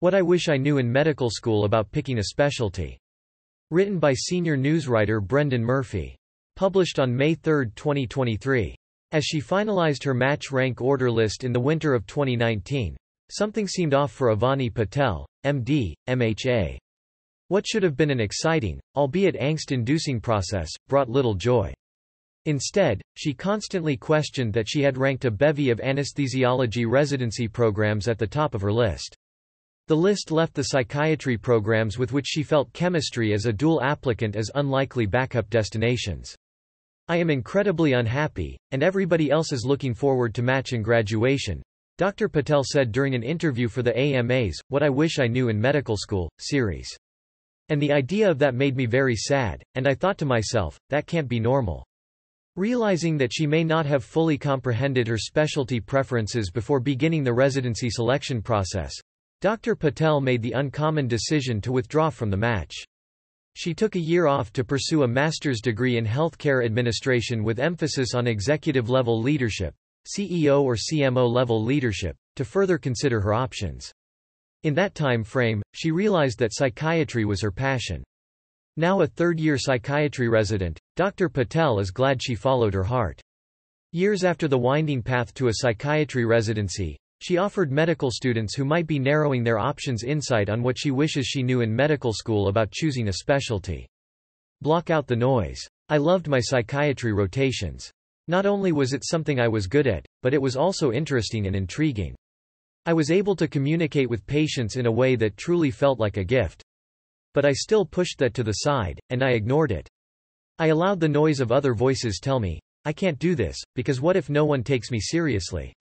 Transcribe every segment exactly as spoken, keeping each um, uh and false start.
What I Wish I Knew in Medical School About Picking a Specialty. Written by senior newswriter Brendan Murphy. Published on May third, twenty twenty-three. As she finalized her match rank order list in the winter of twenty nineteen, something seemed off for Avani Patel, M D, M H A. What should have been an exciting, albeit angst-inducing process, brought little joy. Instead, she constantly questioned that she had ranked a bevy of anesthesiology residency programs at the top of her list. The list left the psychiatry programs with which she felt chemistry as a dual applicant as unlikely backup destinations. I am incredibly unhappy, and everybody else is looking forward to matching graduation, Doctor Patel said during an interview for the A M A's What I Wish I Knew in Medical School series. And the idea of that made me very sad, and I thought to myself, that can't be normal. Realizing that she may not have fully comprehended her specialty preferences before beginning the residency selection process, Doctor Patel made the uncommon decision to withdraw from the match. She took a year off to pursue a master's degree in healthcare administration with emphasis on executive-level leadership, C E O or C M O-level leadership, to further consider her options. In that time frame, she realized that psychiatry was her passion. Now a third-year psychiatry resident, Doctor Patel is glad she followed her heart. Years after the winding path to a psychiatry residency, she offered medical students who might be narrowing their options insight on what she wishes she knew in medical school about choosing a specialty. Block out the noise. I loved my psychiatry rotations. Not only was it something I was good at, but it was also interesting and intriguing. I was able to communicate with patients in a way that truly felt like a gift. But I still pushed that to the side, and I ignored it. I allowed the noise of other voices tell me, I can't do this, because what if no one takes me seriously?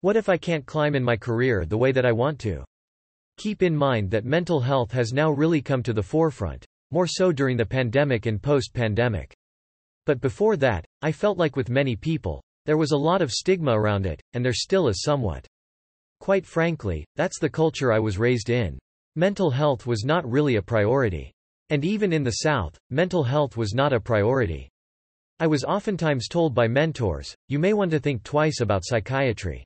What if I can't climb in my career the way that I want to? Keep in mind that mental health has now really come to the forefront, more so during the pandemic and post-pandemic. But before that, I felt like with many people, there was a lot of stigma around it, and there still is somewhat. Quite frankly, that's the culture I was raised in. Mental health was not really a priority. And even in the South, mental health was not a priority. I was oftentimes told by mentors, you may want to think twice about psychiatry.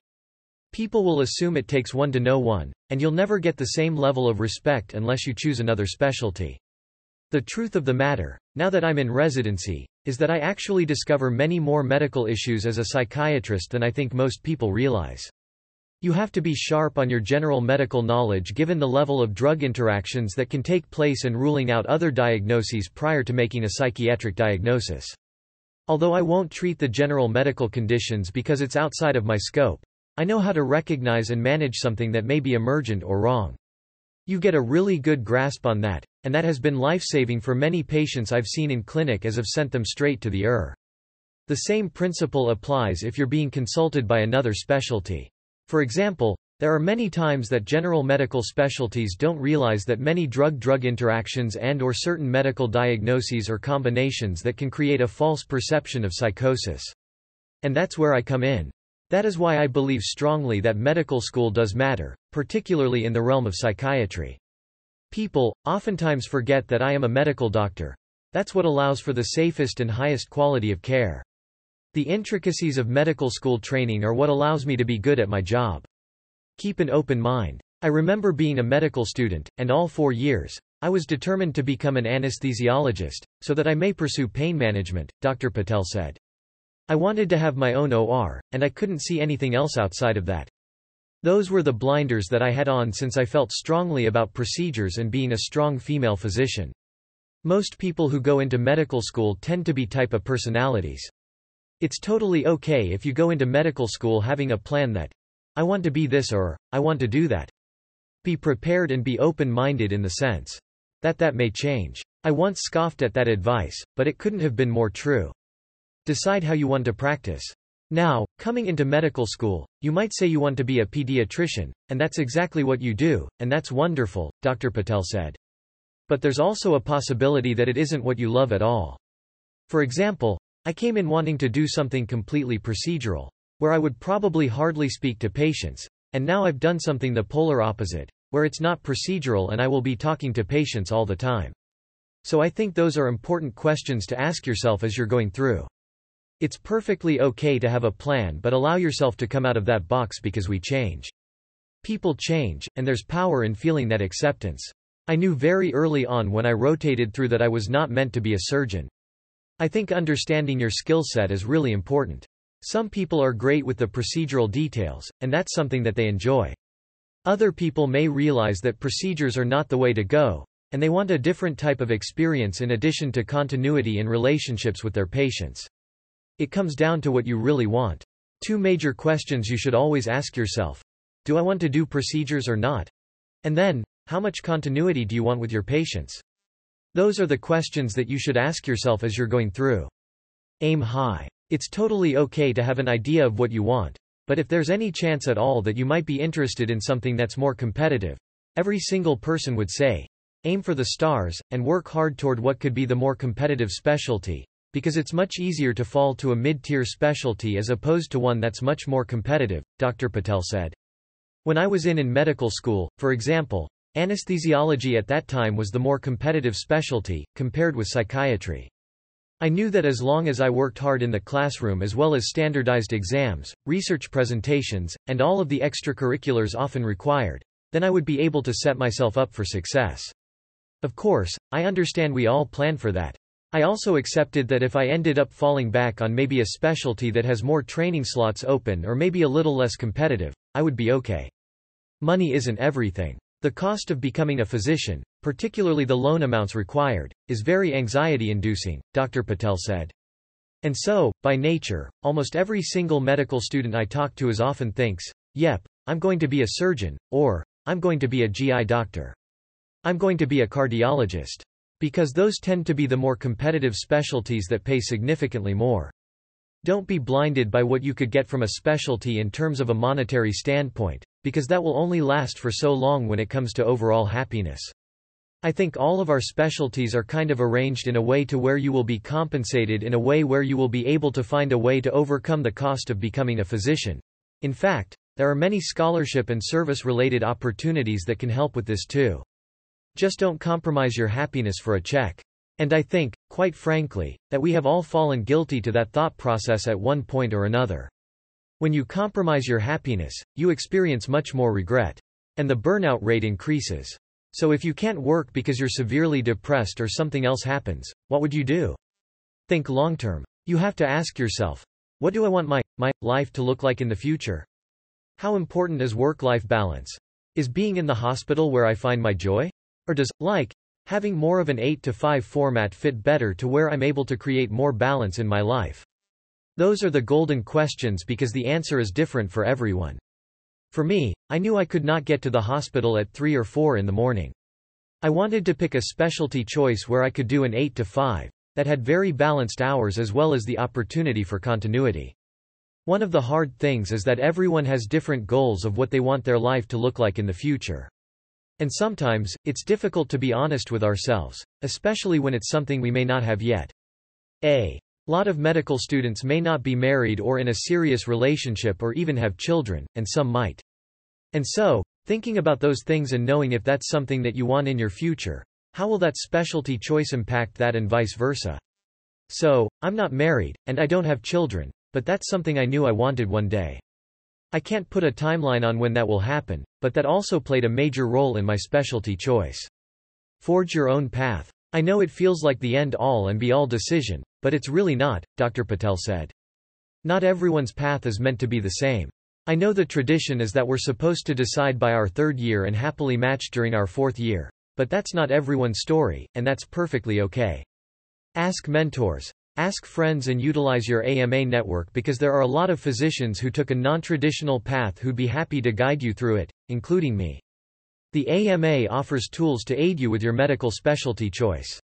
People will assume it takes one to know one, and you'll never get the same level of respect unless you choose another specialty. The truth of the matter, now that I'm in residency, is that I actually discover many more medical issues as a psychiatrist than I think most people realize. You have to be sharp on your general medical knowledge given the level of drug interactions that can take place and ruling out other diagnoses prior to making a psychiatric diagnosis. Although I won't treat the general medical conditions because it's outside of my scope, I know how to recognize and manage something that may be emergent or wrong. You get a really good grasp on that, and that has been life-saving for many patients I've seen in clinic as I've sent them straight to the E R. The same principle applies if you're being consulted by another specialty. For example, there are many times that general medical specialties don't realize that many drug-drug interactions and/or certain medical diagnoses or combinations that can create a false perception of psychosis. And that's where I come in. That is why I believe strongly that medical school does matter, particularly in the realm of psychiatry. People oftentimes forget that I am a medical doctor. That's what allows for the safest and highest quality of care. The intricacies of medical school training are what allows me to be good at my job. Keep an open mind. I remember being a medical student, and all four years, I was determined to become an anesthesiologist, so that I may pursue pain management, Doctor Patel said. I wanted to have my own O R, and I couldn't see anything else outside of that. Those were the blinders that I had on since I felt strongly about procedures and being a strong female physician. Most people who go into medical school tend to be type A personalities. It's totally okay if you go into medical school having a plan that, I want to be this or, I want to do that. Be prepared and be open-minded in the sense that that may change. I once scoffed at that advice, but it couldn't have been more true. Decide how you want to practice. Now, coming into medical school, you might say you want to be a pediatrician, and that's exactly what you do, and that's wonderful, Doctor Patel said. But there's also a possibility that it isn't what you love at all. For example, I came in wanting to do something completely procedural, where I would probably hardly speak to patients, and now I've done something the polar opposite, where it's not procedural and I will be talking to patients all the time. So I think those are important questions to ask yourself as you're going through. It's perfectly okay to have a plan, but allow yourself to come out of that box because we change. People change, and there's power in feeling that acceptance. I knew very early on when I rotated through that I was not meant to be a surgeon. I think understanding your skill set is really important. Some people are great with the procedural details, and that's something that they enjoy. Other people may realize that procedures are not the way to go, and they want a different type of experience in addition to continuity in relationships with their patients. It comes down to what you really want. Two major questions you should always ask yourself. Do I want to do procedures or not? And then, how much continuity do you want with your patients? Those are the questions that you should ask yourself as you're going through. Aim high. It's totally okay to have an idea of what you want, but if there's any chance at all that you might be interested in something that's more competitive, every single person would say, aim for the stars, and work hard toward what could be the more competitive specialty, because it's much easier to fall to a mid-tier specialty as opposed to one that's much more competitive, Doctor Patel said. When I was in in medical school, for example, anesthesiology at that time was the more competitive specialty, compared with psychiatry. I knew that as long as I worked hard in the classroom as well as standardized exams, research presentations, and all of the extracurriculars often required, then I would be able to set myself up for success. Of course, I understand we all plan for that. I also accepted that if I ended up falling back on maybe a specialty that has more training slots open or maybe a little less competitive, I would be okay. Money isn't everything. The cost of becoming a physician, particularly the loan amounts required, is very anxiety-inducing, Doctor Patel said. And so, by nature, almost every single medical student I talk to is often thinks, yep, I'm going to be a surgeon, or, I'm going to be a G I doctor. I'm going to be a cardiologist. Because those tend to be the more competitive specialties that pay significantly more. Don't be blinded by what you could get from a specialty in terms of a monetary standpoint, because that will only last for so long when it comes to overall happiness. I think all of our specialties are kind of arranged in a way to where you will be compensated in a way where you will be able to find a way to overcome the cost of becoming a physician. In fact, there are many scholarship and service-related opportunities that can help with this too. Just don't compromise your happiness for a check. And I think, quite frankly, that we have all fallen guilty to that thought process at one point or another. When you compromise your happiness, you experience much more regret. And the burnout rate increases. So if you can't work because you're severely depressed or something else happens, what would you do? Think long-term. You have to ask yourself, what do I want my, my, life to look like in the future? How important is work-life balance? Is being in the hospital where I find my joy? Or does, like, having more of an eight to five format fit better to where I'm able to create more balance in my life? Those are the golden questions because the answer is different for everyone. For me, I knew I could not get to the hospital at three or four in the morning. I wanted to pick a specialty choice where I could do an eight to five, that had very balanced hours as well as the opportunity for continuity. One of the hard things is that everyone has different goals of what they want their life to look like in the future. And sometimes, it's difficult to be honest with ourselves, especially when it's something we may not have yet. A lot of medical students may not be married or in a serious relationship or even have children, and some might. And so, thinking about those things and knowing if that's something that you want in your future, how will that specialty choice impact that and vice versa? So, I'm not married, and I don't have children, but that's something I knew I wanted one day. I can't put a timeline on when that will happen, but that also played a major role in my specialty choice. Forge your own path. I know it feels like the end all and be all decision, but it's really not, Doctor Patel said. Not everyone's path is meant to be the same. I know the tradition is that we're supposed to decide by our third year and happily match during our fourth year, but that's not everyone's story, and that's perfectly okay. Ask mentors. Ask friends and utilize your A M A network because there are a lot of physicians who took a non-traditional path who'd be happy to guide you through it, including me. The A M A offers tools to aid you with your medical specialty choice.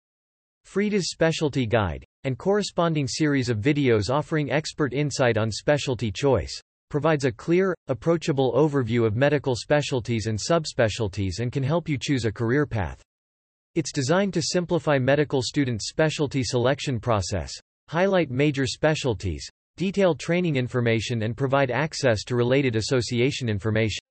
Frida's Specialty Guide, and corresponding series of videos offering expert insight on specialty choice, provides a clear, approachable overview of medical specialties and subspecialties and can help you choose a career path. It's designed to simplify medical students' specialty selection process, highlight major specialties, detail training information and provide access to related association information.